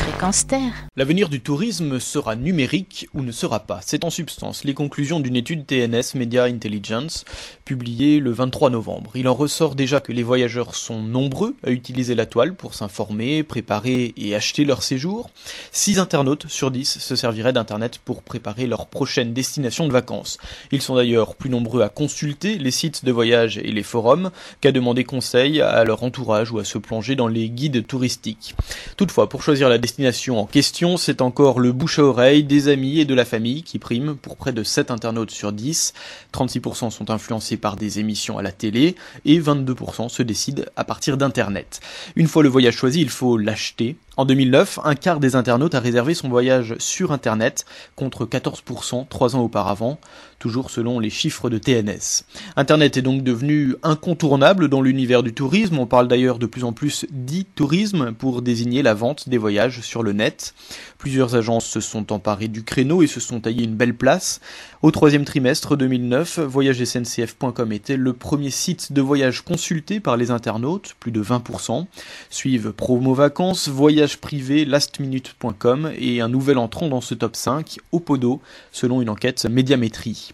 Fréquences Terre. L'avenir du tourisme sera numérique ou ne sera pas. C'est en substance les conclusions d'une étude TNS Media Intelligence publiée le 23 novembre. Il en ressort déjà que les voyageurs sont nombreux à utiliser la toile pour s'informer, préparer et acheter leur séjour. 6 internautes sur 10 se serviraient d'Internet pour préparer leur prochaine destination de vacances. Ils sont d'ailleurs plus nombreux à consulter les sites de voyage et les forums qu'à demander conseil à leur entourage ou à se plonger dans les guides touristiques. Toutefois, pour choisir la destination en question, c'est encore le bouche à oreille des amis et de la famille qui prime pour près de 7 internautes sur 10. 36% sont influencés par des émissions à la télé et 22% se décident à partir d'Internet. Une fois le voyage choisi, il faut l'acheter. En 2009, un quart des internautes a réservé son voyage sur Internet, contre 14% 3 ans auparavant, toujours selon les chiffres de TNS. Internet est donc devenu incontournable dans l'univers du tourisme. On parle d'ailleurs de plus en plus d'e-tourisme pour désigner la vente des voyages sur le net. Plusieurs agences se sont emparées du créneau et se sont taillées une belle place. Au 3e trimestre 2009, voyages-sncf.com était le premier site de voyage consulté par les internautes, plus de 20%. Suivent promo vacances, voyage.privé, lastminute.com et un nouvel entrant dans ce top 5, Opodo, selon une enquête médiamétrie.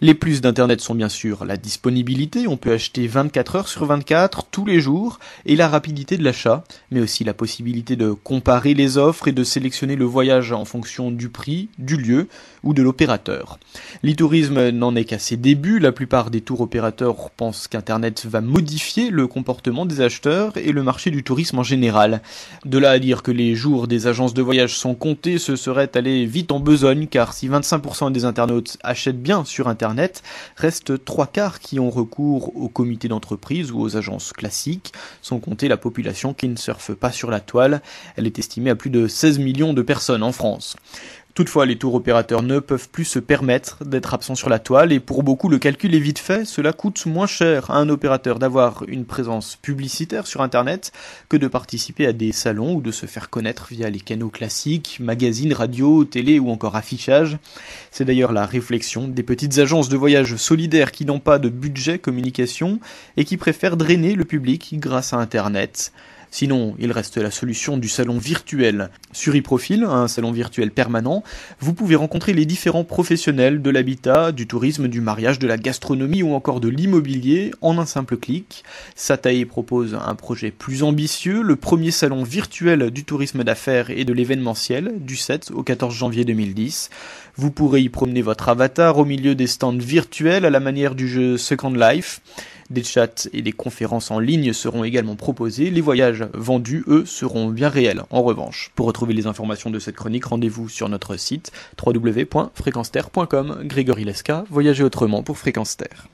Les plus d'Internet sont bien sûr la disponibilité, on peut acheter 24 heures sur 24, tous les jours, et la rapidité de l'achat, mais aussi la possibilité de comparer les offres et de sélectionner le voyage en fonction du prix, du lieu ou de l'opérateur. L'e-tourisme n'en est qu'à ses débuts, la plupart des tours opérateurs pensent qu'Internet va modifier le comportement des acheteurs et le marché du tourisme en général. De là à dire que les jours des agences de voyage sont comptés, ce serait aller vite en besogne, car si 25% des internautes achètent bien sur Internet, restent 3 quarts qui ont recours aux comités d'entreprise ou aux agences classiques, sans compter la population qui ne surfe pas sur la toile. Elle est estimée à plus de 16 millions de personnes en France. Toutefois, les tours opérateurs ne peuvent plus se permettre d'être absents sur la toile et pour beaucoup, le calcul est vite fait. Cela coûte moins cher à un opérateur d'avoir une présence publicitaire sur Internet que de participer à des salons ou de se faire connaître via les canaux classiques, magazines, radio, télé ou encore affichage. C'est d'ailleurs la réflexion des petites agences de voyage solidaires qui n'ont pas de budget communication et qui préfèrent drainer le public grâce à Internet. Sinon, il reste la solution du salon virtuel. Sur iProfile, un salon virtuel permanent, vous pouvez rencontrer les différents professionnels de l'habitat, du tourisme, du mariage, de la gastronomie ou encore de l'immobilier en un simple clic. Sataï propose un projet plus ambitieux, le premier salon virtuel du tourisme d'affaires et de l'événementiel du 7 au 14 janvier 2010. Vous pourrez y promener votre avatar au milieu des stands virtuels à la manière du jeu Second Life. Des chats et des conférences en ligne seront également proposés. Les voyages vendus, eux, seront bien réels, en revanche. Pour retrouver les informations de cette chronique, rendez-vous sur notre site www.fréquencesterre.com. Grégory Lesca, voyagez autrement pour Fréquences Terre.